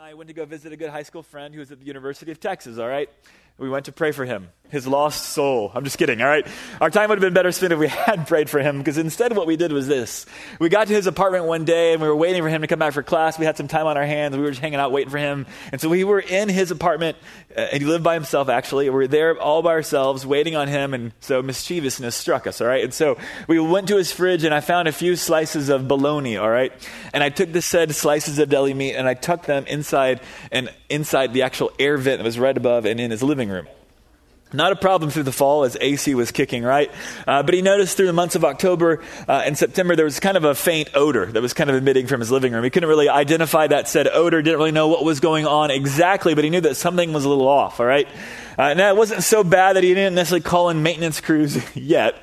and I went to go visit a good high school friend who was at the University of Texas, all right? We went to pray for him, his lost soul. I'm just kidding, all right? Our time would have been better spent if we had prayed for him, because instead what we did was this. We got to his apartment one day, and we were waiting for him to come back for class. We had some time on our hands. We were just hanging out waiting for him. And so we were in his apartment, and he lived by himself, actually. We were there all by ourselves, waiting on him, and so mischievousness struck us, all right? And so we went to his fridge, and I found a few slices of bologna, all right? And I took the said slices of deli meat, and I tucked them inside the actual air vent that was right above and in his living room. Not a problem through the fall as AC was kicking, right? But he noticed through the months of October and September, there was kind of a faint odor that was kind of emitting from his living room. He couldn't really identify that said odor, didn't really know what was going on exactly, but he knew that something was a little off, all right? Now, it wasn't so bad that he didn't necessarily call in maintenance crews yet,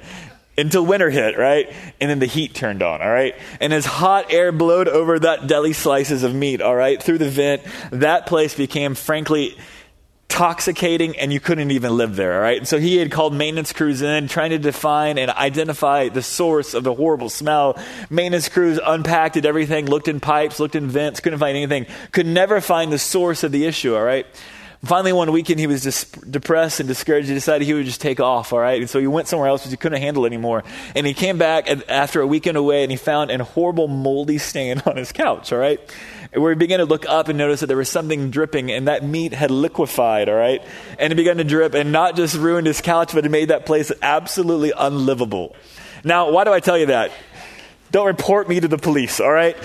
until winter hit, right? And then the heat turned on, all right? And as hot air blowed over that deli slices of meat, all right, through the vent, that place became, frankly, intoxicating, and you couldn't even live there, all right? And so he had called maintenance crews in, trying to define and identify the source of the horrible smell. Maintenance crews unpacked at everything, looked in pipes, looked in vents, couldn't find anything, could never find the source of the issue, all right? Finally, one weekend, he was depressed and discouraged. He decided he would just take off, all right? And so he went somewhere else because he couldn't handle it anymore. And he came back after a weekend away, and he found a horrible moldy stain on his couch, all right? Where he began to look up and notice that there was something dripping, and that meat had liquefied, all right? And it began to drip, and not just ruined his couch, but it made that place absolutely unlivable. Now, why do I tell you that? Don't report me to the police, all right?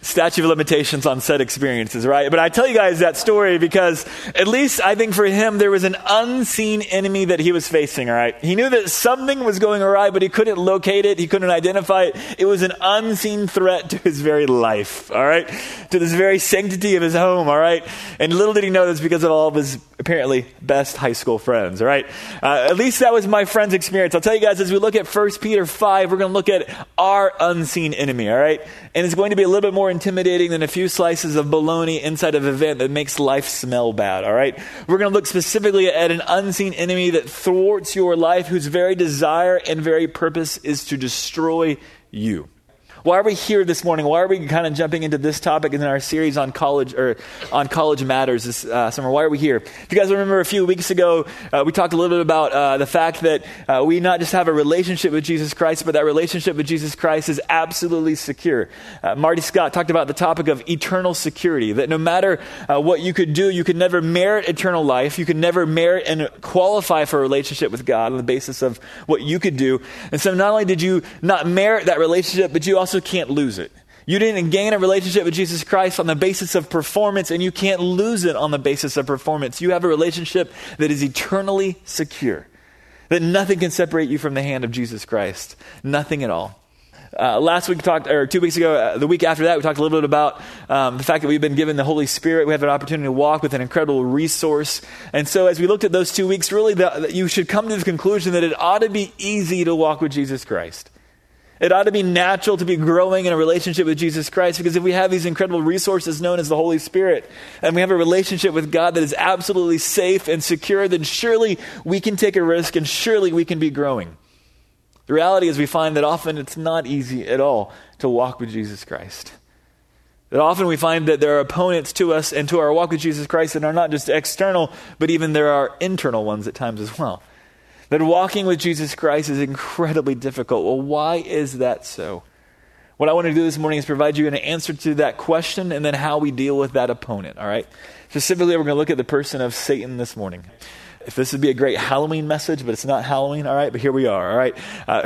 Statute of limitations on said experiences, right? But I tell you guys that story because at least I think for him, there was an unseen enemy that he was facing, all right? He knew that something was going awry, but he couldn't locate it. He couldn't identify it. It was an unseen threat to his very life, all right? To this very sanctity of his home, all right? And little did he know this because of all of his apparently best high school friends, all right? At least that was my friend's experience. I'll tell you guys, as we look at 1 Peter 5, we're going to look at our unseen enemy, all right? And it's going to be a little bit more intimidating than a few slices of bologna inside of a vent that makes life smell bad, all right? We're going to look specifically at an unseen enemy that thwarts your life, whose very desire and very purpose is to destroy you. Why are we here this morning? Why are we kind of jumping into this topic in our series on college matters this summer? Why are we here? If you guys remember a few weeks ago, we talked a little bit about the fact that we not just have a relationship with Jesus Christ, but that relationship with Jesus Christ is absolutely secure. Marty Scott talked about the topic of eternal security, that no matter what you could do, you could never merit eternal life. You could never merit and qualify for a relationship with God on the basis of what you could do. And so not only did you not merit that relationship, but you also can't lose it. You didn't gain a relationship with Jesus Christ on the basis of performance, and you can't lose it on the basis of performance. You have a relationship that is eternally secure, that nothing can separate you from the hand of Jesus Christ. Nothing at all. Last week talked, or 2 weeks ago, the week after that, we talked a little bit about the fact that we've been given the Holy Spirit. We have an opportunity to walk with an incredible resource. And so as we looked at those 2 weeks, really you should come to the conclusion that it ought to be easy to walk with Jesus Christ. It ought to be natural to be growing in a relationship with Jesus Christ, because if we have these incredible resources known as the Holy Spirit, and we have a relationship with God that is absolutely safe and secure, then surely we can take a risk and surely we can be growing. The reality is we find that often it's not easy at all to walk with Jesus Christ. That often we find that there are opponents to us and to our walk with Jesus Christ that are not just external, but even there are internal ones at times as well. That walking with Jesus Christ is incredibly difficult. Well, why is that so? What I want to do this morning is provide you an answer to that question and then how we deal with that opponent, all right? Specifically, we're going to look at the person of Satan this morning. If this would be a great Halloween message, but it's not Halloween, all right? But here we are, all right?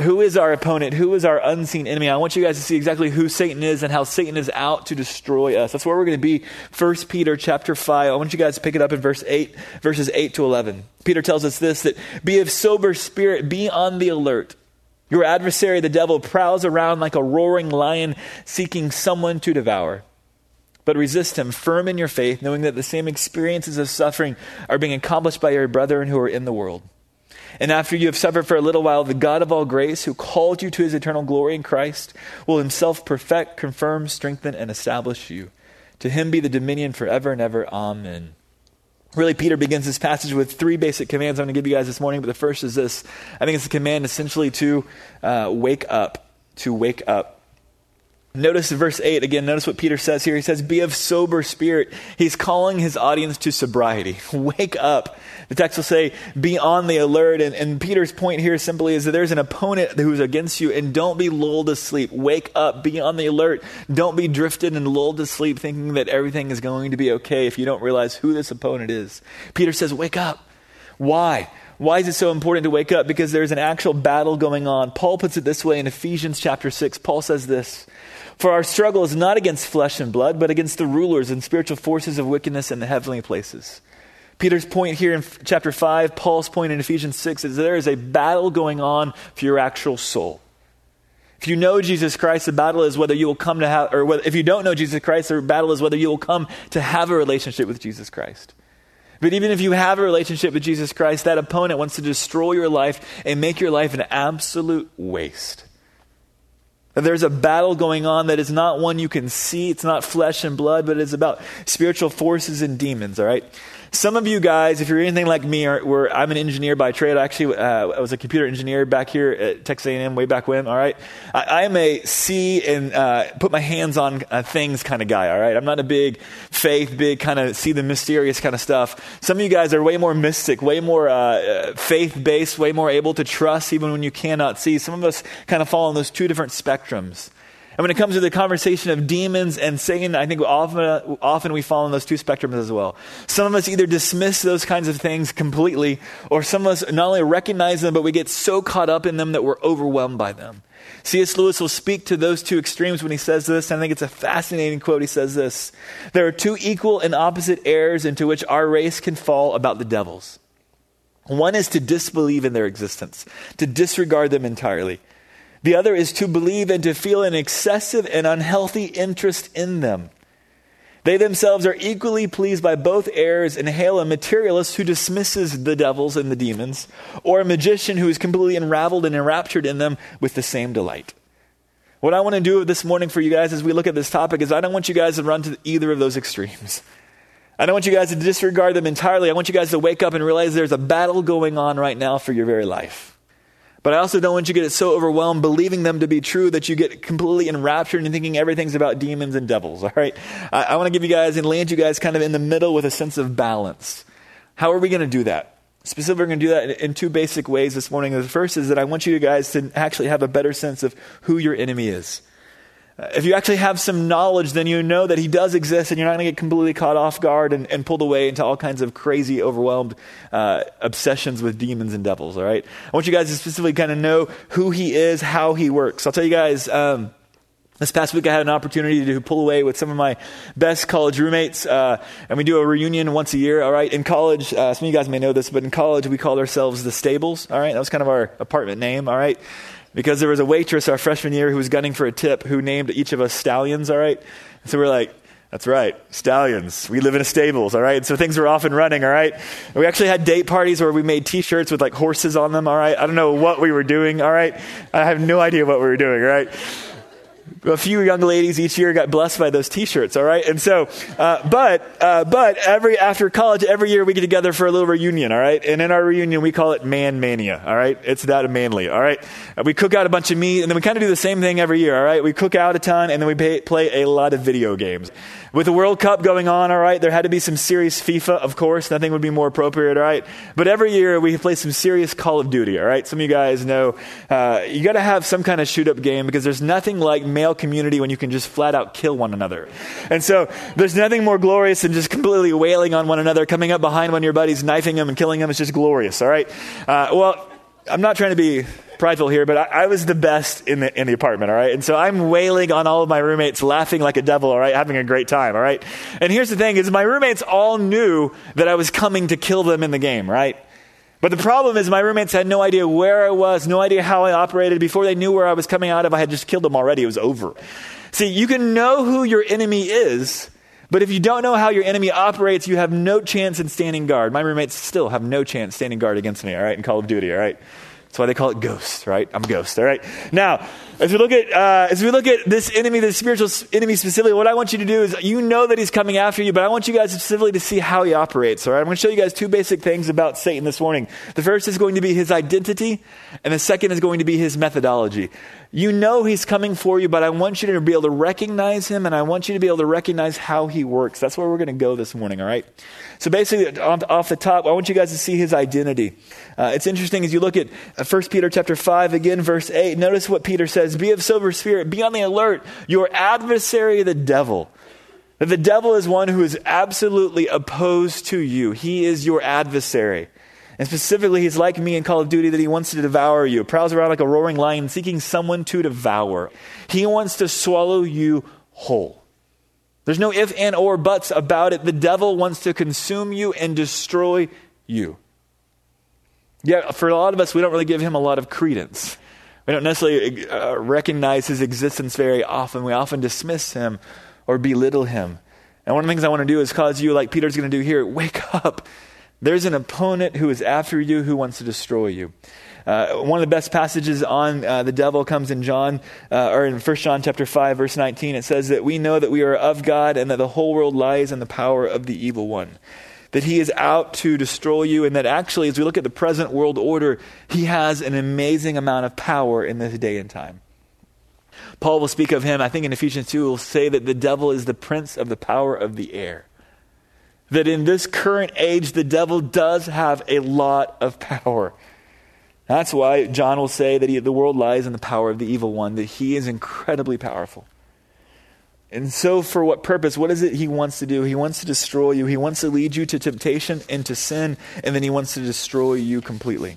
Who is our opponent? Who is our unseen enemy? I want you guys to see exactly who Satan is and how Satan is out to destroy us. That's where we're going to be, 1 Peter chapter 5. I want you guys to pick it up in verses 8 to 11. Peter tells us this, that be of sober spirit, be on the alert. Your adversary, the devil, prowls around like a roaring lion seeking someone to devour. But resist him, firm in your faith, knowing that the same experiences of suffering are being accomplished by your brethren who are in the world. And after you have suffered for a little while, the God of all grace, who called you to his eternal glory in Christ, will himself perfect, confirm, strengthen, and establish you. To him be the dominion forever and ever. Amen. Really, Peter begins this passage with three basic commands I'm going to give you guys this morning, but the first is this. I think it's a command essentially to wake up. Notice verse 8 again. Notice what Peter says here. He says, be of sober spirit. He's calling his audience to sobriety. Wake up. The text will say, be on the alert. And Peter's point here simply is that there's an opponent who's against you, and don't be lulled to sleep. Wake up. Be on the alert. Don't be drifted and lulled to sleep thinking that everything is going to be okay if you don't realize who this opponent is. Peter says, wake up. Why? Why is it so important to wake up? Because there's an actual battle going on. Paul puts it this way in Ephesians chapter 6. Paul says this, for our struggle is not against flesh and blood, but against the rulers and spiritual forces of wickedness in the heavenly places. Peter's point here in chapter 5, Paul's point in Ephesians 6, is there is a battle going on for your actual soul. If you know Jesus Christ, the battle is whether you will come to have, or whether, if you don't know Jesus Christ, the battle is whether you will come to have a relationship with Jesus Christ. But even if you have a relationship with Jesus Christ, that opponent wants to destroy your life and make your life an absolute waste. There's a battle going on that is not one you can see. It's not flesh and blood, but it's about spiritual forces and demons, all right? Some of you guys, if you're anything like me, I'm an engineer by trade. Actually, I was a computer engineer back here at Texas A&M way back when, all right? I am a see and put my hands on things kind of guy, all right? I'm not a big faith, big kind of see the mysterious kind of stuff. Some of you guys are way more mystic, way more faith-based, way more able to trust even when you cannot see. Some of us kind of fall on those two different spectrums. And when it comes to the conversation of demons and Satan, I think often we fall in those two spectrums as well. Some of us either dismiss those kinds of things completely, or some of us not only recognize them, but we get so caught up in them that we're overwhelmed by them. C.S. Lewis will speak to those two extremes when he says this, and I think it's a fascinating quote. He says this, there are two equal and opposite errors into which our race can fall about the devils. One is to disbelieve in their existence, to disregard them entirely. The other is to believe and to feel an excessive and unhealthy interest in them. They themselves are equally pleased by both errors and hail a materialist who dismisses the devils and the demons, or a magician who is completely unraveled and enraptured in them with the same delight. What I want to do this morning for you guys as we look at this topic is I don't want you guys to run to either of those extremes. I don't want you guys to disregard them entirely. I want you guys to wake up and realize there's a battle going on right now for your very life. But I also don't want you to get so overwhelmed believing them to be true that you get completely enraptured and thinking everything's about demons and devils, all right? I want to give you guys and land you guys kind of in the middle with a sense of balance. How are we going to do that? Specifically, we're going to do that in two basic ways this morning. The first is that I want you guys to actually have a better sense of who your enemy is. If you actually have some knowledge, then you know that he does exist, and you're not going to get completely caught off guard and pulled away into all kinds of crazy, overwhelmed obsessions with demons and devils, all right? I want you guys to specifically kind of know who he is, how he works. I'll tell you guys, this past week I had an opportunity to pull away with some of my best college roommates, and we do a reunion once a year, all right? In college, some of you guys may know this, but in college we called ourselves the Stables, all right? That was kind of our apartment name, all right? Because there was a waitress our freshman year who was gunning for a tip who named each of us stallions, all right? And so we're like, that's right, stallions. We live in a stables, all right? And so things were off and running, all right? And we actually had date parties where we made T-shirts with like horses on them, all right? I don't know what we were doing, all right? I have no idea what we were doing, all right? A few young ladies each year got blessed by those T-shirts, all right? And so, after college, every year we get together for a little reunion, all right? And in our reunion, we call it Man Mania, all right? It's that manly, all right? We cook out a bunch of meat, and then we kind of do the same thing every year, all right? We cook out a ton, and then we play a lot of video games. With the World Cup going on, all right, there had to be some serious FIFA, of course. Nothing would be more appropriate, all right? But every year we play some serious Call of Duty, all right? Some of you guys know you got to have some kind of shoot-up game because there's nothing like male community when you can just flat out kill one another. And so there's nothing more glorious than just completely wailing on one another, coming up behind one of your buddies, knifing him and killing him. It's just glorious, all right? Well, I'm not trying to be prideful here, but I was the best in the apartment, all right? And so I'm wailing on all of my roommates, laughing like a devil, all right? Having a great time, all right? And here's the thing is my roommates all knew that I was coming to kill them in the game, right? But the problem is my roommates had no idea where I was, no idea how I operated. Before they knew where I was coming out of, I had just killed them already. It was over. See, you can know who your enemy is, but if you don't know how your enemy operates, you have no chance in standing guard. My roommates still have no chance standing guard against me, all right, in Call of Duty, all right? That's why they call it ghosts, right? I'm ghost, all right? Now, as we look at this enemy, this spiritual enemy specifically, what I want you to do is, you know that he's coming after you, but I want you guys specifically to see how he operates, all right? I'm going to show you guys two basic things about Satan this morning. The first is going to be his identity, and the second is going to be his methodology. You know he's coming for you, but I want you to be able to recognize him, and I want you to be able to recognize how he works. That's where we're going to go this morning, all right? So basically, off the top, I want you guys to see his identity. It's interesting as you look at 1 Peter chapter 5, again, verse 8. Notice what Peter says. Be of sober spirit. Be on the alert. Your adversary, the devil. The devil is one who is absolutely opposed to you. He is your adversary. And specifically, he's like me in Call of Duty, that he wants to devour you. Prowls around like a roaring lion, seeking someone to devour. He wants to swallow you whole. There's no if, and, or buts about it. The devil wants to consume you and destroy you. Yet, for a lot of us, we don't really give him a lot of credence. We don't necessarily recognize his existence very often. We often dismiss him or belittle him. And one of the things I want to do is cause you, like Peter's going to do here, wake up. There's an opponent who is after you, who wants to destroy you. One of the best passages on the devil comes in John, or in 1 John chapter 5, verse 19. It says that we know that we are of God and that the whole world lies in the power of the evil one. That he is out to destroy you, and that actually, as we look at the present world order, he has an amazing amount of power in this day and time. Paul will speak of him, I think in Ephesians 2, will say that the devil is the prince of the power of the air. That in this current age, the devil does have a lot of power. That's why John will say that the world lies in the power of the evil one, that he is incredibly powerful. And so for what purpose? What is it he wants to do? He wants to destroy you. He wants to lead you to temptation and to sin, and then he wants to destroy you completely.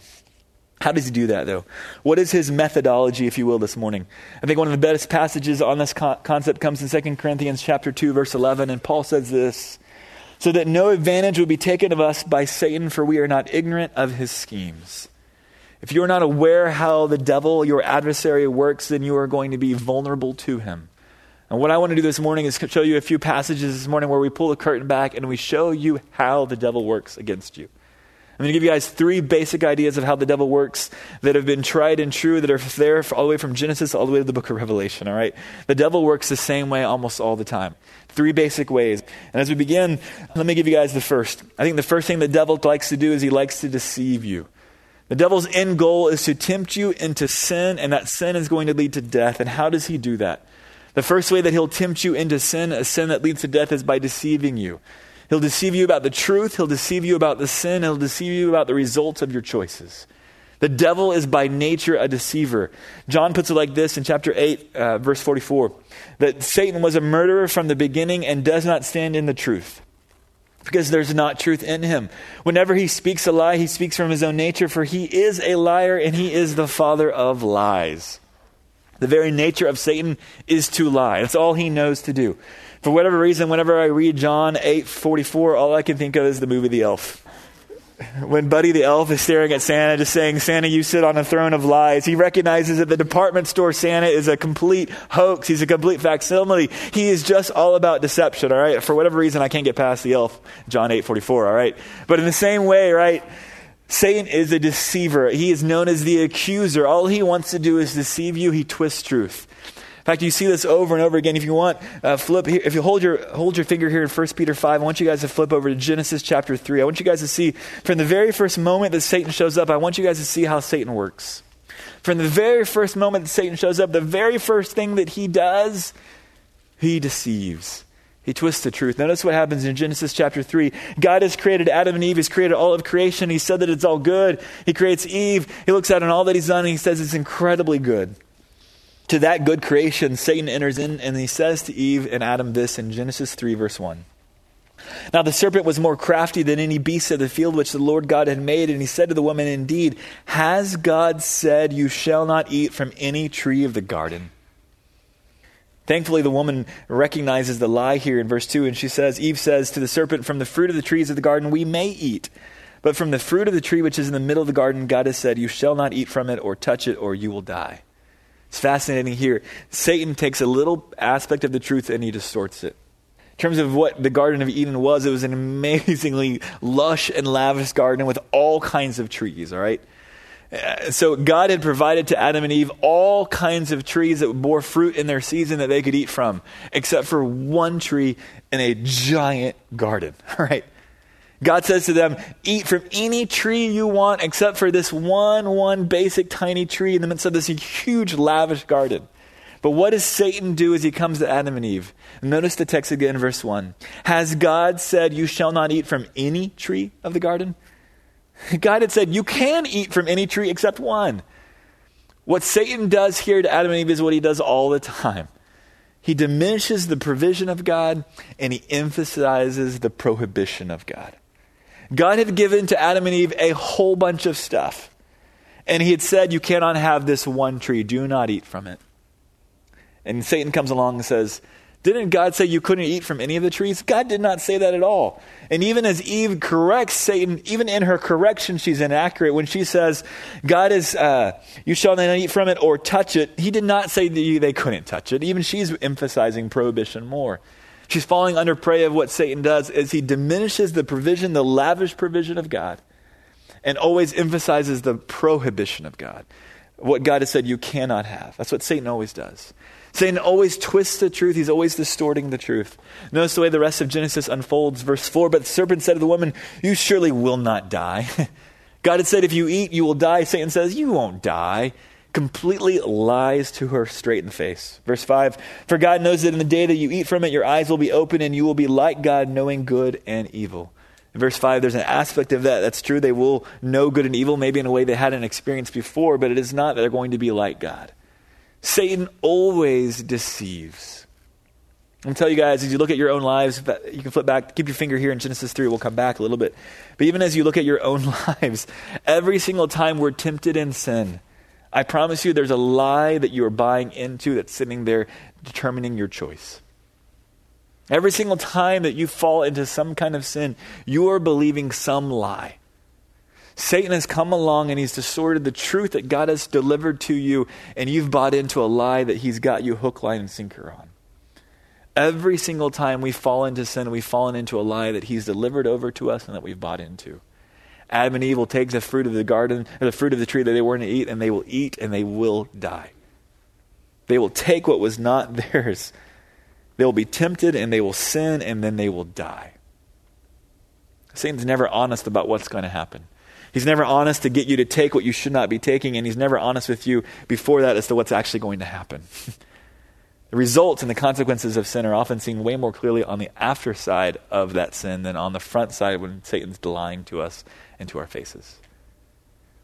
How does he do that, though? What is his methodology, if you will, this morning? I think one of the best passages on this concept comes in 2 Corinthians chapter 2, verse 11, and Paul says this, so that no advantage will be taken of us by Satan, for we are not ignorant of his schemes. If you are not aware how the devil, your adversary, works, then you are going to be vulnerable to him. And what I want to do this morning is show you a few passages this morning where we pull the curtain back and we show you how the devil works against you. I'm going to give you guys three basic ideas of how the devil works that have been tried and true, that are there all the way from Genesis all the way to the book of Revelation, all right? The devil works the same way almost all the time. Three basic ways. And as we begin, let me give you guys the first. I think the first thing the devil likes to do is he likes to deceive you. The devil's end goal is to tempt you into sin, and that sin is going to lead to death. And how does he do that? The first way that he'll tempt you into sin, a sin that leads to death, is by deceiving you. He'll deceive you about the truth. He'll deceive you about the sin. He'll deceive you about the results of your choices. The devil is by nature a deceiver. John puts it like this in chapter 8, verse 44, that Satan was a murderer from the beginning and does not stand in the truth, because there's not truth in him. Whenever he speaks a lie, he speaks from his own nature, for he is a liar and he is the father of lies. The very nature of Satan is to lie. That's all he knows to do. For whatever reason, whenever I read John 8:44, all I can think of is the movie The Elf. When Buddy the Elf is staring at Santa, just saying, Santa, you sit on a throne of lies. He recognizes that the department store Santa is a complete hoax. He's a complete facsimile. He is just all about deception, all right? For whatever reason, I can't get past the elf, John 8:44, all right? But in the same way, right, Satan is a deceiver. He is known as the accuser. All he wants to do is deceive you. He twists truth. In fact, you see this over and over again. If you want, flip here. If you hold your finger here in 1 Peter 5, I want you guys to flip over to Genesis chapter 3. I want you guys to see from the very first moment that Satan shows up, I want you guys to see how Satan works. From the very first moment that Satan shows up, the very first thing that he does, he deceives. He twists the truth. Notice what happens in Genesis chapter 3. God has created Adam and Eve. He's created all of creation. He said that it's all good. He creates Eve. He looks out on all that he's done and he says it's incredibly good. To that good creation, Satan enters in and he says to Eve and Adam this in Genesis 3, verse 1. Now the serpent was more crafty than any beast of the field which the Lord God had made. And he said to the woman, indeed, has God said you shall not eat from any tree of the garden? Thankfully, the woman recognizes the lie here in verse 2. And she says, Eve says to the serpent, from the fruit of the trees of the garden we may eat. But from the fruit of the tree which is in the middle of the garden, God has said you shall not eat from it or touch it or you will die. It's fascinating here. Satan takes a little aspect of the truth and he distorts it. In terms of what the Garden of Eden was, it was an amazingly lush and lavish garden with all kinds of trees, all right? So God had provided to Adam and Eve all kinds of trees that bore fruit in their season that they could eat from, except for one tree in a giant garden. All right. God says to them, eat from any tree you want except for this one basic tiny tree in the midst of this huge lavish garden. But what does Satan do as he comes to Adam and Eve? Notice the text again, verse 1. Has God said you shall not eat from any tree of the garden? God had said you can eat from any tree except one. What Satan does here to Adam and Eve is what he does all the time. He diminishes the provision of God and he emphasizes the prohibition of God. God had given to Adam and Eve a whole bunch of stuff. And he had said, you cannot have this one tree. Do not eat from it. And Satan comes along and says, didn't God say you couldn't eat from any of the trees? God did not say that at all. And even as Eve corrects Satan, even in her correction, she's inaccurate. When she says, God is, you shall not eat from it or touch it. He did not say that they couldn't touch it. Even she's emphasizing prohibition more. She's falling under prey of what Satan does is he diminishes the provision, the lavish provision of God, and always emphasizes the prohibition of God. What God has said you cannot have. That's what Satan always does. Satan always twists the truth. He's always distorting the truth. Notice the way the rest of Genesis unfolds. Verse 4, but the serpent said to the woman, you surely will not die. God had said if you eat, you will die. Satan says, you won't die. Completely lies to her straight in the face. Verse 5, for God knows that in the day that you eat from it, your eyes will be open and you will be like God, knowing good and evil. In verse 5, there's an aspect of that. That's true. They will know good and evil, maybe in a way they hadn't experienced before, but it is not that they're going to be like God. Satan always deceives. I'm going to tell you guys, as you look at your own lives, you can flip back, keep your finger here in Genesis 3, we'll come back a little bit. But even as you look at your own lives, every single time we're tempted in sin, I promise you there's a lie that you are buying into that's sitting there determining your choice. Every single time that you fall into some kind of sin, you are believing some lie. Satan has come along and he's distorted the truth that God has delivered to you, and you've bought into a lie that he's got you hook, line, and sinker on. Every single time we fall into sin, we've fallen into a lie that he's delivered over to us and that we've bought into. Adam and Eve will take the fruit of the garden, or the fruit of the tree that they weren't to eat, and they will eat and they will die. They will take what was not theirs. They will be tempted and they will sin and then they will die. Satan's never honest about what's going to happen. He's never honest to get you to take what you should not be taking, and he's never honest with you before that as to what's actually going to happen. The results and the consequences of sin are often seen way more clearly on the after side of that sin than on the front side when Satan's lying to us and to our faces.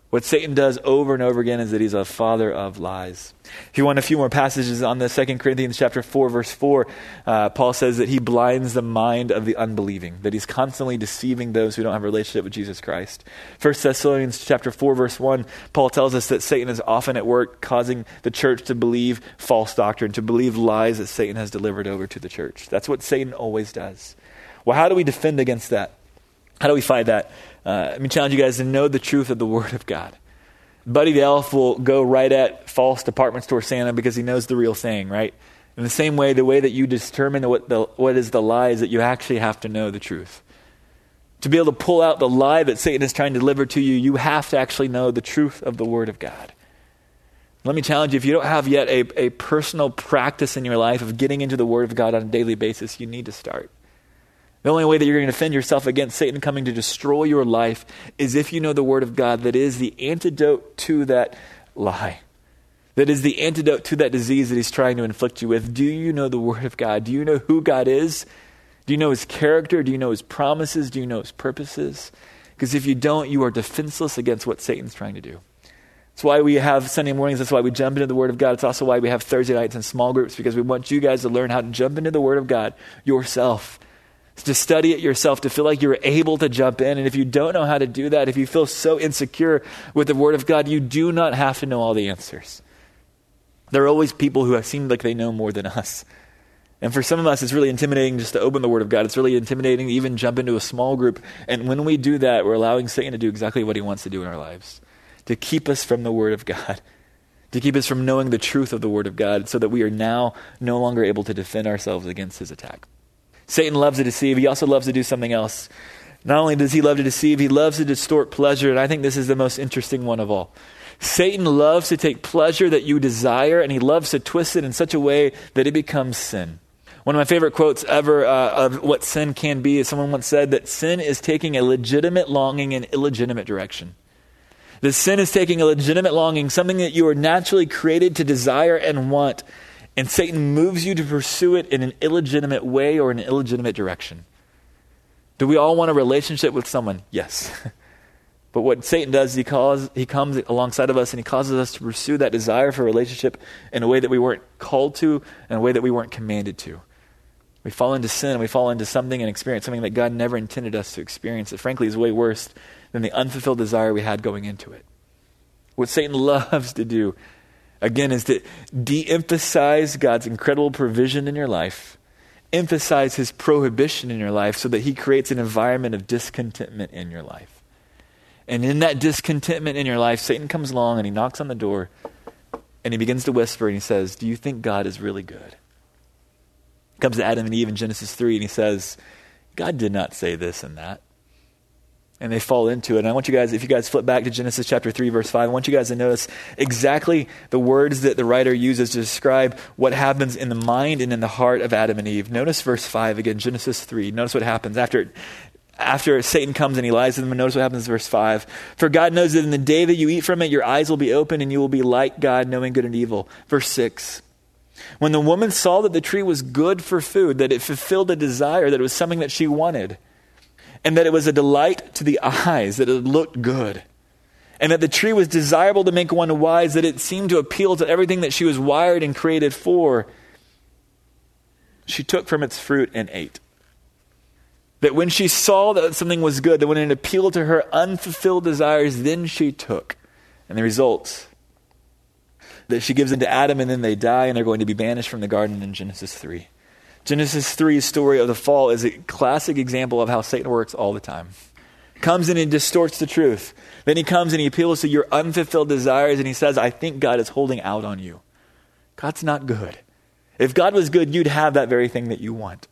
What Satan does over and over again is that he's a father of lies. If you want a few more passages on this, 2 Corinthians chapter 4, verse 4, Paul says that he blinds the mind of the unbelieving, that he's constantly deceiving those who don't have a relationship with Jesus Christ. 1 Thessalonians chapter 4, verse 1, Paul tells us that Satan is often at work causing the church to believe false doctrine, to believe lies that Satan has delivered over to the church. That's what Satan always does. Well, how do we defend against that? How do we fight that? Let me challenge you guys to know the truth of the Word of God. Buddy the Elf will go right at false department store Santa because he knows the real thing, right? In the same way, the way that you determine what is the lie is that you actually have to know the truth. To be able to pull out the lie that Satan is trying to deliver to you, you have to actually know the truth of the Word of God. Let me challenge you, if you don't have yet a personal practice in your life of getting into the Word of God on a daily basis, you need to start. The only way that you're going to defend yourself against Satan coming to destroy your life is if you know the Word of God that is the antidote to that lie. That is the antidote to that disease that he's trying to inflict you with. Do you know the Word of God? Do you know who God is? Do you know his character? Do you know his promises? Do you know his purposes? Because if you don't, you are defenseless against what Satan's trying to do. That's why we have Sunday mornings. That's why we jump into the Word of God. It's also why we have Thursday nights in small groups, because we want you guys to learn how to jump into the Word of God yourself. To study it yourself, to feel like you're able to jump in. And if you don't know how to do that, if you feel so insecure with the Word of God, you do not have to know all the answers. There are always people who have seemed like they know more than us. And for some of us, it's really intimidating just to open the Word of God. It's really intimidating to even jump into a small group. And when we do that, we're allowing Satan to do exactly what he wants to do in our lives, to keep us from the Word of God, to keep us from knowing the truth of the Word of God, so that we are now no longer able to defend ourselves against his attack. Satan loves to deceive. He also loves to do something else. Not only does he love to deceive, he loves to distort pleasure. And I think this is the most interesting one of all. Satan loves to take pleasure that you desire, and he loves to twist it in such a way that it becomes sin. One of my favorite quotes ever of what sin can be is someone once said that sin is taking a legitimate longing in an illegitimate direction. That sin is taking a legitimate longing, something that you are naturally created to desire and want, and Satan moves you to pursue it in an illegitimate way or an illegitimate direction. Do we all want a relationship with someone? Yes. But what Satan does, he comes alongside of us and he causes us to pursue that desire for a relationship in a way that we weren't called to, in a way that we weren't commanded to. We fall into sin and we fall into something and experience something that God never intended us to experience. It frankly is way worse than the unfulfilled desire we had going into it. What Satan loves to do, again, is to de-emphasize God's incredible provision in your life, emphasize his prohibition in your life so that he creates an environment of discontentment in your life. And in that discontentment in your life, Satan comes along and he knocks on the door and he begins to whisper and he says, "Do you think God is really good?" He comes to Adam and Eve in Genesis 3 and he says, "God did not say this and that." And they fall into it. And I want you guys, if you guys flip back to Genesis chapter 3, verse 5, I want you guys to notice exactly the words that the writer uses to describe what happens in the mind and in the heart of Adam and Eve. Notice verse 5 again, Genesis 3. Notice what happens after Satan comes and he lies to them, and notice what happens in verse 5. "For God knows that in the day that you eat from it, your eyes will be opened and you will be like God, knowing good and evil." Verse 6. "When the woman saw that the tree was good for food, that it fulfilled a desire," that it was something that she wanted, "and that it was a delight to the eyes," that it looked good, "and that the tree was desirable to make one wise," that it seemed to appeal to everything that she was wired and created for, "she took from its fruit and ate." That when she saw that something was good, that when it appealed to her unfulfilled desires, then she took. And the result, that she gives into Adam and then they die and they're going to be banished from the garden in Genesis 3. Genesis 3's story of the fall is a classic example of how Satan works all the time. Comes in and distorts the truth. Then he comes and he appeals to your unfulfilled desires and he says, "I think God is holding out on you. God's not good. If God was good, you'd have that very thing that you want.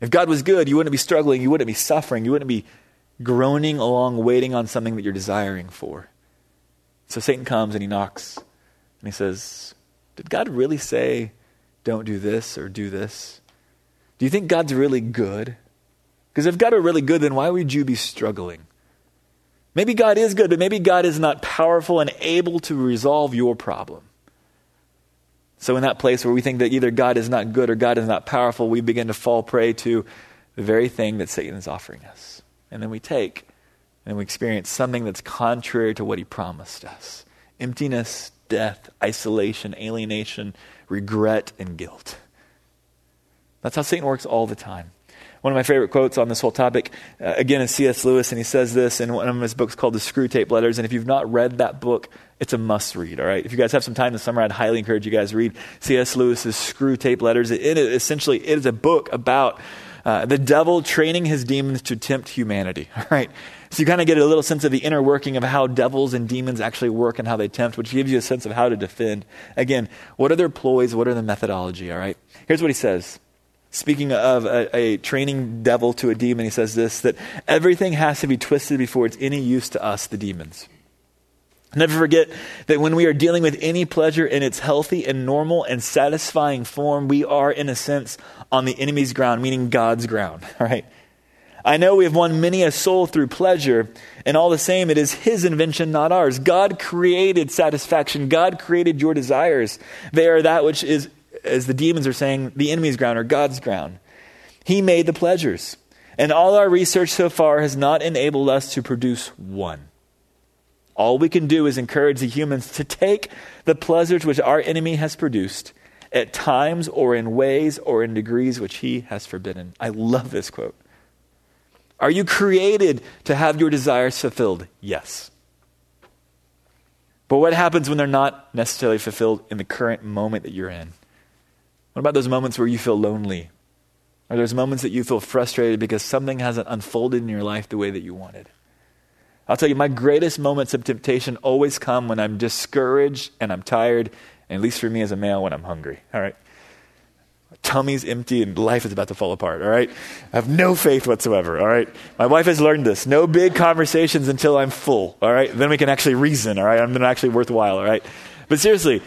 If God was good, you wouldn't be struggling, you wouldn't be suffering, you wouldn't be groaning along waiting on something that you're desiring for." So Satan comes and he knocks and he says, "Did God really say don't do this or do this? Do you think God's really good? Because if God were really good, then why would you be struggling? Maybe God is good, but maybe God is not powerful and able to resolve your problem." So in that place where we think that either God is not good or God is not powerful, we begin to fall prey to the very thing that Satan is offering us. And then we take and we experience something that's contrary to what he promised us. Emptiness, death, isolation, alienation, regret, and guilt. That's how Satan works all the time. One of my favorite quotes on this whole topic, again, is C.S. Lewis, and he says this in one of his books called The Screwtape Letters, and if you've not read that book, it's a must read, all right? If you guys have some time this summer, I'd highly encourage you guys to read C.S. Lewis's Screwtape Letters. It is a book about the devil training his demons to tempt humanity, all right? So you kind of get a little sense of the inner working of how devils and demons actually work and how they tempt, which gives you a sense of how to defend. Again, what are their ploys? What are the methodology, all right? Here's what he says. Speaking of a training devil to a demon, he says this, that everything has to be twisted before it's any use to us, the demons. Never forget that when we are dealing with any pleasure in its healthy and normal and satisfying form, we are, in a sense, on the enemy's ground, meaning God's ground, all right? I know we have won many a soul through pleasure, and all the same, it is his invention, not ours. God created satisfaction. God created your desires. They are that which is, as the demons are saying, the enemy's ground or God's ground. He made the pleasures. And all our research so far has not enabled us to produce one. All we can do is encourage the humans to take the pleasures which our enemy has produced at times or in ways or in degrees which he has forbidden. I love this quote. Are you created to have your desires fulfilled? Yes. But what happens when they're not necessarily fulfilled in the current moment that you're in? What about those moments where you feel lonely? Or those moments that you feel frustrated because something hasn't unfolded in your life the way that you wanted? I'll tell you, my greatest moments of temptation always come when I'm discouraged and I'm tired, and at least for me as a male, when I'm hungry, all right? Tummy's empty and life is about to fall apart, all right? I have no faith whatsoever, all right? My wife has learned this. No big conversations until I'm full, all right? Then we can actually reason, all right? I'm not actually worthwhile, all right? But seriously,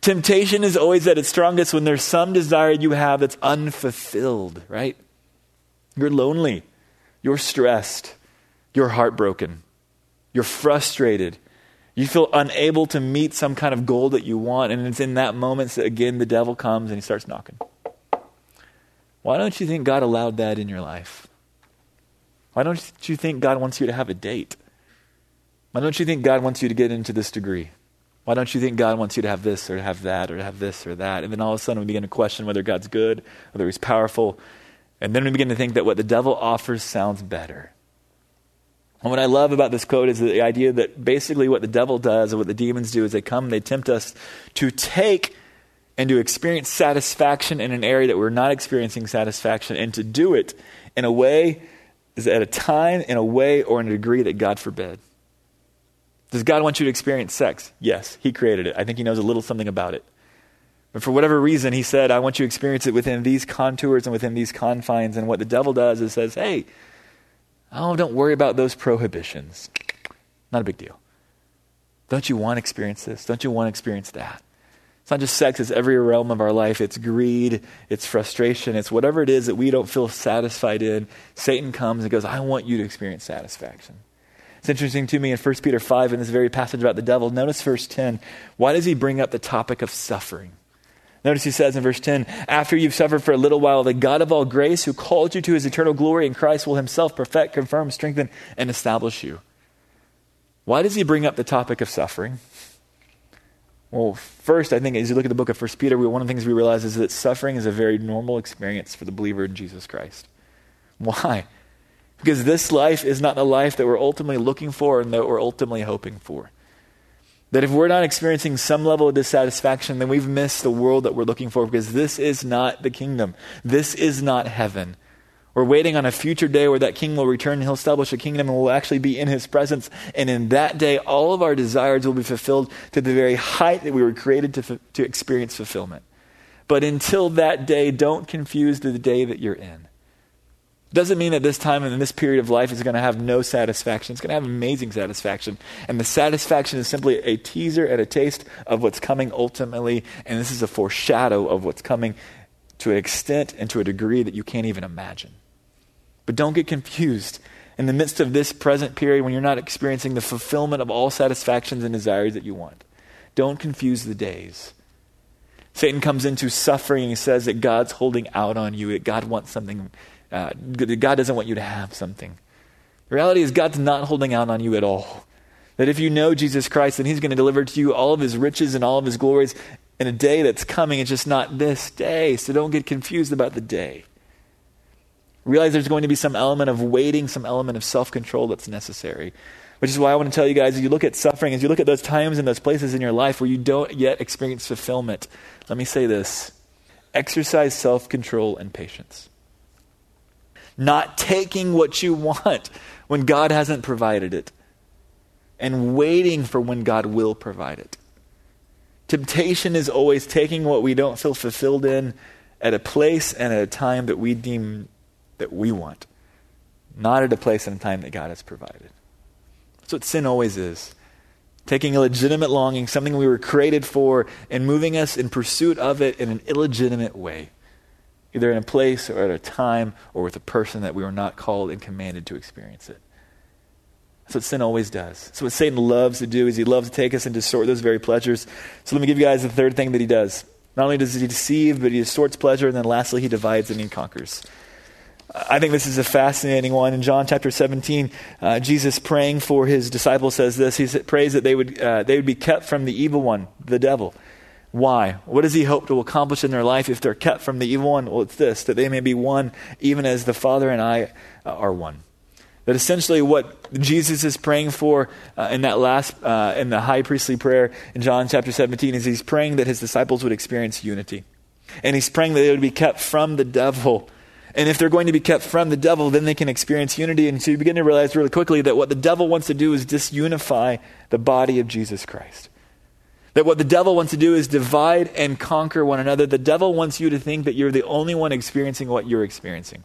temptation is always at its strongest when there's some desire you have that's unfulfilled, right? You're lonely. You're stressed. You're heartbroken. You're frustrated. You feel unable to meet some kind of goal that you want. And it's in that moment that, again, the devil comes and he starts knocking. Why don't you think God allowed that in your life? Why don't you think God wants you to have a date? Why don't you think God wants you to get into this degree? Why don't you think God wants you to have this or to have that or to have this or that? And then all of a sudden we begin to question whether God's good, whether he's powerful. And then we begin to think that what the devil offers sounds better. And what I love about this quote is the idea that basically what the devil does or what the demons do is they come and they tempt us to take and to experience satisfaction in an area that we're not experiencing satisfaction, and to do it in a way, is at a time, in a way, or in a degree that God forbid. Does God want you to experience sex? Yes, he created it. I think he knows a little something about it. But for whatever reason, he said, I want you to experience it within these contours and within these confines. And what the devil does is says, hey, oh, don't worry about those prohibitions. Not a big deal. Don't you want to experience this? Don't you want to experience that? It's not just sex. It's every realm of our life. It's greed. It's frustration. It's whatever it is that we don't feel satisfied in. Satan comes and goes, I want you to experience satisfaction. It's interesting to me in 1 Peter 5, in this very passage about the devil, notice verse 10. Why does he bring up the topic of suffering? Notice he says in verse 10, after you've suffered for a little while, the God of all grace who called you to his eternal glory in Christ will himself perfect, confirm, strengthen, and establish you. Why does he bring up the topic of suffering? Well, first, I think as you look at the book of 1 Peter, one of the things we realize is that suffering is a very normal experience for the believer in Jesus Christ. Why? Because this life is not the life that we're ultimately looking for and that we're ultimately hoping for. That if we're not experiencing some level of dissatisfaction, then we've missed the world that we're looking for, because this is not the kingdom. This is not heaven. We're waiting on a future day where that king will return and he'll establish a kingdom and we'll actually be in his presence. And in that day, all of our desires will be fulfilled to the very height that we were created to experience fulfillment. But until that day, don't confuse the day that you're in. Doesn't mean that this time and in this period of life is going to have no satisfaction. It's going to have amazing satisfaction. And the satisfaction is simply a teaser and a taste of what's coming ultimately. And this is a foreshadow of what's coming to an extent and to a degree that you can't even imagine. But don't get confused. In the midst of this present period when you're not experiencing the fulfillment of all satisfactions and desires that you want, don't confuse the days. Satan comes into suffering and he says that God's holding out on you, that God wants something. God doesn't want you to have something. The reality is God's not holding out on you at all. That if you know Jesus Christ, then he's going to deliver to you all of his riches and all of his glories in a day that's coming. It's just not this day. So don't get confused about the day. Realize there's going to be some element of waiting, some element of self-control that's necessary. Which is why I want to tell you guys, as you look at suffering, as you look at those times and those places in your life where you don't yet experience fulfillment, let me say this. Exercise self-control and patience. Not taking what you want when God hasn't provided it, and waiting for when God will provide it. Temptation is always taking what we don't feel fulfilled in at a place and at a time that we deem that we want, not at a place and a time that God has provided. That's what sin always is. Taking a legitimate longing, something we were created for, and moving us in pursuit of it in an illegitimate way. Either in a place or at a time or with a person that we were not called and commanded to experience it. That's what sin always does. That's what Satan loves to do, is he loves to take us and distort those very pleasures. So let me give you guys the third thing that he does. Not only does he deceive, but he distorts pleasure, and then lastly he divides and he conquers. I think this is a fascinating one. In John chapter 17, Jesus praying for his disciples says this. He prays that they would be kept from the evil one, the devil. Why? What does he hope to accomplish in their life if they're kept from the evil one? Well, it's this, that they may be one even as the Father and I are one. That essentially what Jesus is praying for in the high priestly prayer in John chapter 17 is he's praying that his disciples would experience unity. And he's praying that they would be kept from the devil. And if they're going to be kept from the devil, then they can experience unity. And so you begin to realize really quickly that what the devil wants to do is disunify the body of Jesus Christ. That what the devil wants to do is divide and conquer one another. The devil wants you to think that you're the only one experiencing what you're experiencing.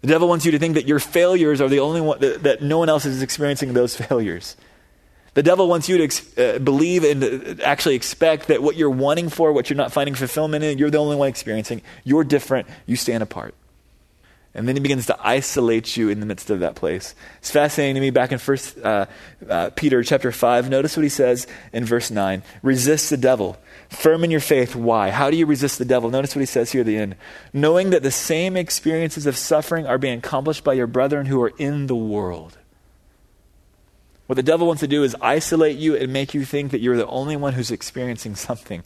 The devil wants you to think that your failures are the only one, that no one else is experiencing those failures. The devil wants you to believe and actually expect that what you're wanting for, what you're not finding fulfillment in, you're the only one experiencing. You're different. You stand apart. And then he begins to isolate you in the midst of that place. It's fascinating to me back in First Peter chapter 5. Notice what he says in verse 9. Resist the devil. Firm in your faith. Why? How do you resist the devil? Notice what he says here at the end. Knowing that the same experiences of suffering are being accomplished by your brethren who are in the world. What the devil wants to do is isolate you and make you think that you're the only one who's experiencing something.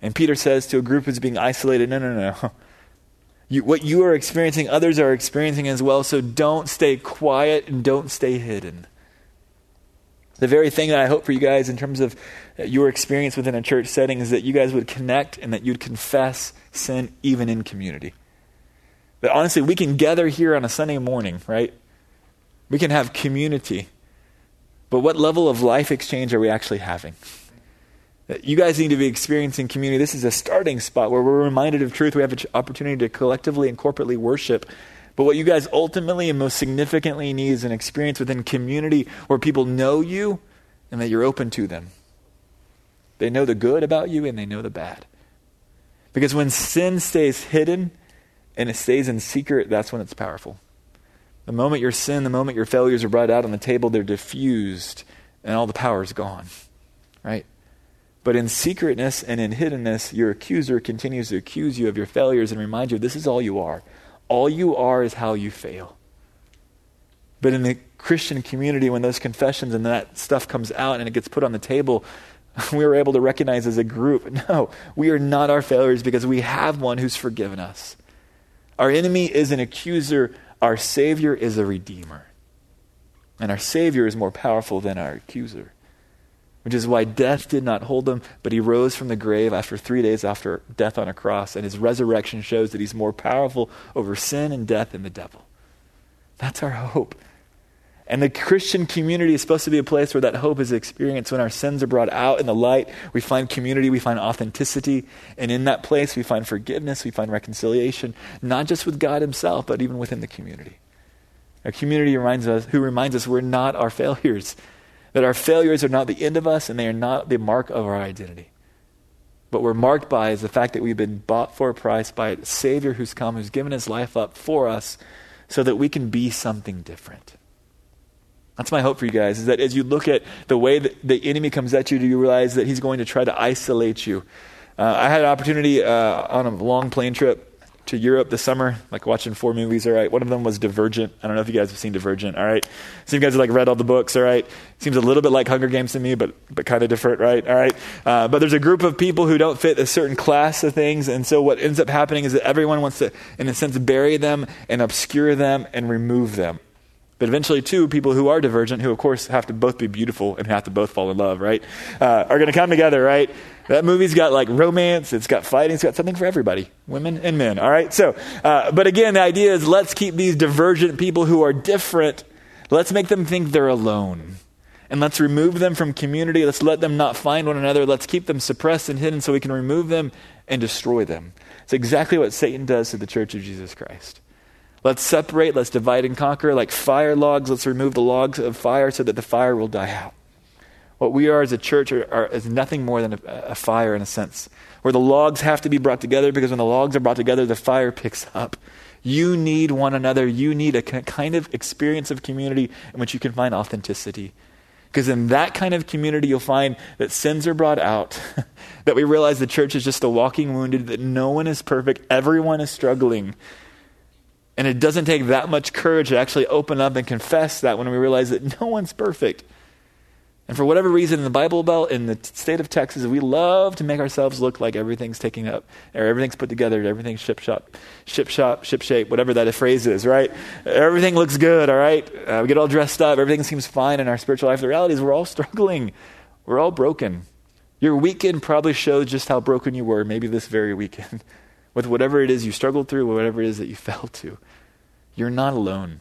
And Peter says to a group who's being isolated, no. What you are experiencing, others are experiencing as well, so don't stay quiet and don't stay hidden. The very thing that I hope for you guys in terms of your experience within a church setting is that you guys would connect and that you'd confess sin even in community. That honestly, we can gather here on a Sunday morning, right? We can have community. But what level of life exchange are we actually having? You guys need to be experiencing community. This is a starting spot where we're reminded of truth. We have an opportunity to collectively and corporately worship. But what you guys ultimately and most significantly need is an experience within community where people know you and that you're open to them. They know the good about you and they know the bad. Because when sin stays hidden and it stays in secret, that's when it's powerful. The moment your sin, the moment your failures are brought out on the table, they're diffused and all the power is gone, right? But in secretness and in hiddenness, your accuser continues to accuse you of your failures and remind you this is all you are. All you are is how you fail. But in the Christian community, when those confessions and that stuff comes out and it gets put on the table, we are able to recognize as a group, no, we are not our failures because we have one who's forgiven us. Our enemy is an accuser. Our Savior is a Redeemer. And our Savior is more powerful than our accuser. Which is why death did not hold him, but he rose from the grave after 3 days after death on a cross. And his resurrection shows that he's more powerful over sin and death and the devil. That's our hope. And the Christian community is supposed to be a place where that hope is experienced. When our sins are brought out in the light, we find community, we find authenticity. And in that place, we find forgiveness, we find reconciliation, not just with God himself, but even within the community. A community reminds us we're not our failures, that our failures are not the end of us and they are not the mark of our identity. What we're marked by is the fact that we've been bought for a price by a Savior who's come, who's given his life up for us so that we can be something different. That's my hope for you guys, is that as you look at the way that the enemy comes at you, do you realize that he's going to try to isolate you? I had an opportunity on a long plane trip to Europe this summer, like watching 4 movies, all right? One of them was Divergent. I don't know if you guys have seen Divergent, all right? So you guys have like read all the books, all right? Seems a little bit like Hunger Games to me, but kind of different, right? All right? But there's a group of people who don't fit a certain class of things, and so what ends up happening is that everyone wants to, in a sense, bury them and obscure them and remove them. But eventually, two people who are divergent, who of course have to both be beautiful and have to both fall in love, right, are going to come together, right? That movie's got like romance, it's got fighting, it's got something for everybody, women and men, all right? So, but again, the idea is let's keep these divergent people who are different, let's make them think they're alone. And let's remove them from community, let's let them not find one another, let's keep them suppressed and hidden so we can remove them and destroy them. It's exactly what Satan does to the Church of Jesus Christ. Let's separate, let's divide and conquer like fire logs. Let's remove the logs of fire so that the fire will die out. What we are as a church is nothing more than a fire in a sense, where the logs have to be brought together because when the logs are brought together, the fire picks up. You need one another. You need a kind of experience of community in which you can find authenticity. Because in that kind of community, you'll find that sins are brought out, that we realize the church is just a walking wounded, that no one is perfect, everyone is struggling. And it doesn't take that much courage to actually open up and confess that when we realize that no one's perfect. And for whatever reason, in the Bible Belt, in the state of Texas, we love to make ourselves look like everything's taken up, or everything's put together, everything's ship shape, whatever that phrase is, right? Everything looks good, all right? We get all dressed up, everything seems fine in our spiritual life. The reality is we're all struggling. We're all broken. Your weekend probably showed just how broken you were, maybe this very weekend. With whatever it is you struggled through, whatever it is that you fell to. You're not alone.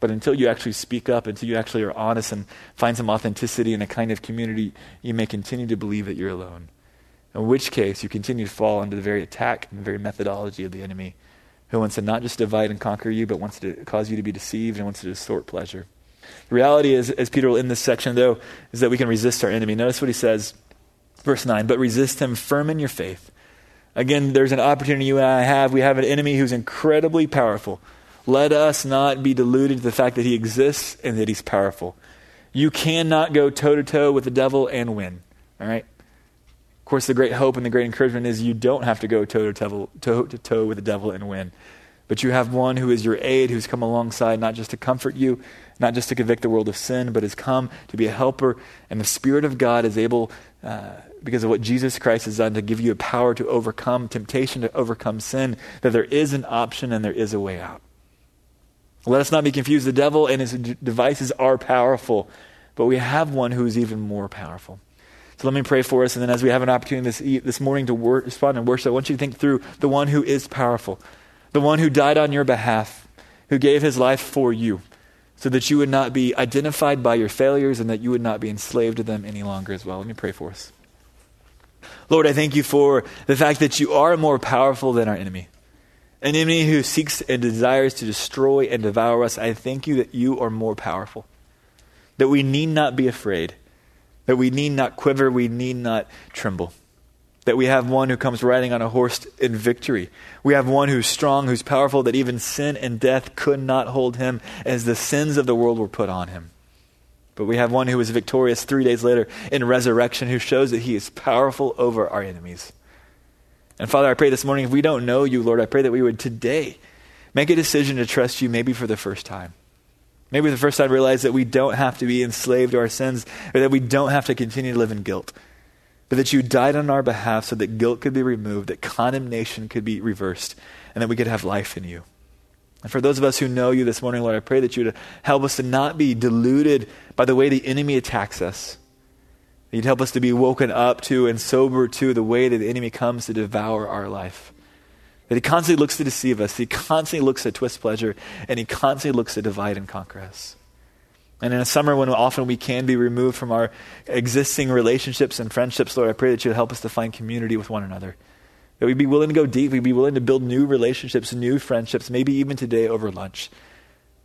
But until you actually speak up, until you actually are honest and find some authenticity in a kind of community, you may continue to believe that you're alone. In which case, you continue to fall under the very attack and the very methodology of the enemy, who wants to not just divide and conquer you, but wants to cause you to be deceived and wants to distort pleasure. The reality is, as Peter will end this section, though, is that we can resist our enemy. Notice what he says, verse 9, but resist him firm in your faith. Again, there's an opportunity you and I have. We have an enemy who's incredibly powerful. Let us not be deluded to the fact that he exists and that he's powerful. You cannot go toe-to-toe with the devil and win, all right? Of course, the great hope and the great encouragement is you don't have to go toe-to-toe with the devil and win. But you have one who is your aid, who's come alongside not just to comfort you, not just to convict the world of sin, but has come to be a helper. And the Spirit of God is able, because of what Jesus Christ has done, to give you a power to overcome temptation, to overcome sin, that there is an option and there is a way out. Let us not be confused. The devil and his devices are powerful, but we have one who is even more powerful. So let me pray for us, and then as we have an opportunity this morning to respond in worship, I want you to think through the one who is powerful, the one who died on your behalf, who gave his life for you, so that you would not be identified by your failures and that you would not be enslaved to them any longer as well. Let me pray for us. Lord, I thank you for the fact that you are more powerful than our enemy. An enemy who seeks and desires to destroy and devour us, I thank you that you are more powerful, that we need not be afraid, that we need not quiver, we need not tremble, that we have one who comes riding on a horse in victory. We have one who's strong, who's powerful, that even sin and death could not hold him as the sins of the world were put on him. But we have one who is victorious 3 days later in resurrection, who shows that he is powerful over our enemies. And Father, I pray this morning, if we don't know you, Lord, I pray that we would today make a decision to trust you maybe for the first time. Maybe for the first time realize that we don't have to be enslaved to our sins, or that we don't have to continue to live in guilt, but that you died on our behalf so that guilt could be removed, that condemnation could be reversed, and that we could have life in you. And for those of us who know you this morning, Lord, I pray that you would help us to not be deluded by the way the enemy attacks us. You'd help us to be woken up to and sober to the way that the enemy comes to devour our life. That he constantly looks to deceive us. He constantly looks to twist pleasure. And he constantly looks to divide and conquer us. And in a summer when often we can be removed from our existing relationships and friendships, Lord, I pray that you would help us to find community with one another. That we'd be willing to go deep. We'd be willing to build new relationships, new friendships, maybe even today over lunch.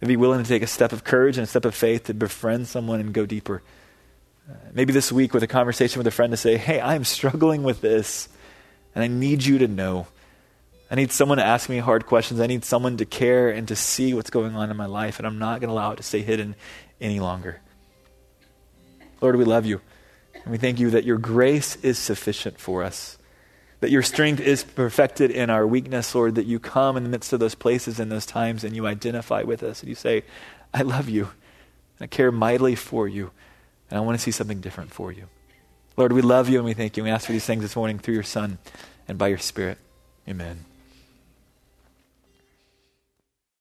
We'd be willing to take a step of courage and a step of faith to befriend someone and go deeper. Maybe this week with a conversation with a friend to say, hey, I'm struggling with this and I need you to know. I need someone to ask me hard questions. I need someone to care and to see what's going on in my life, and I'm not going to allow it to stay hidden any longer. Lord, we love you and we thank you that your grace is sufficient for us, that your strength is perfected in our weakness, Lord, that you come in the midst of those places and those times and you identify with us and you say, I love you and I care mightily for you. And I want to see something different for you. Lord, we love you and we thank you. We ask for these things this morning through your Son and by your Spirit. Amen.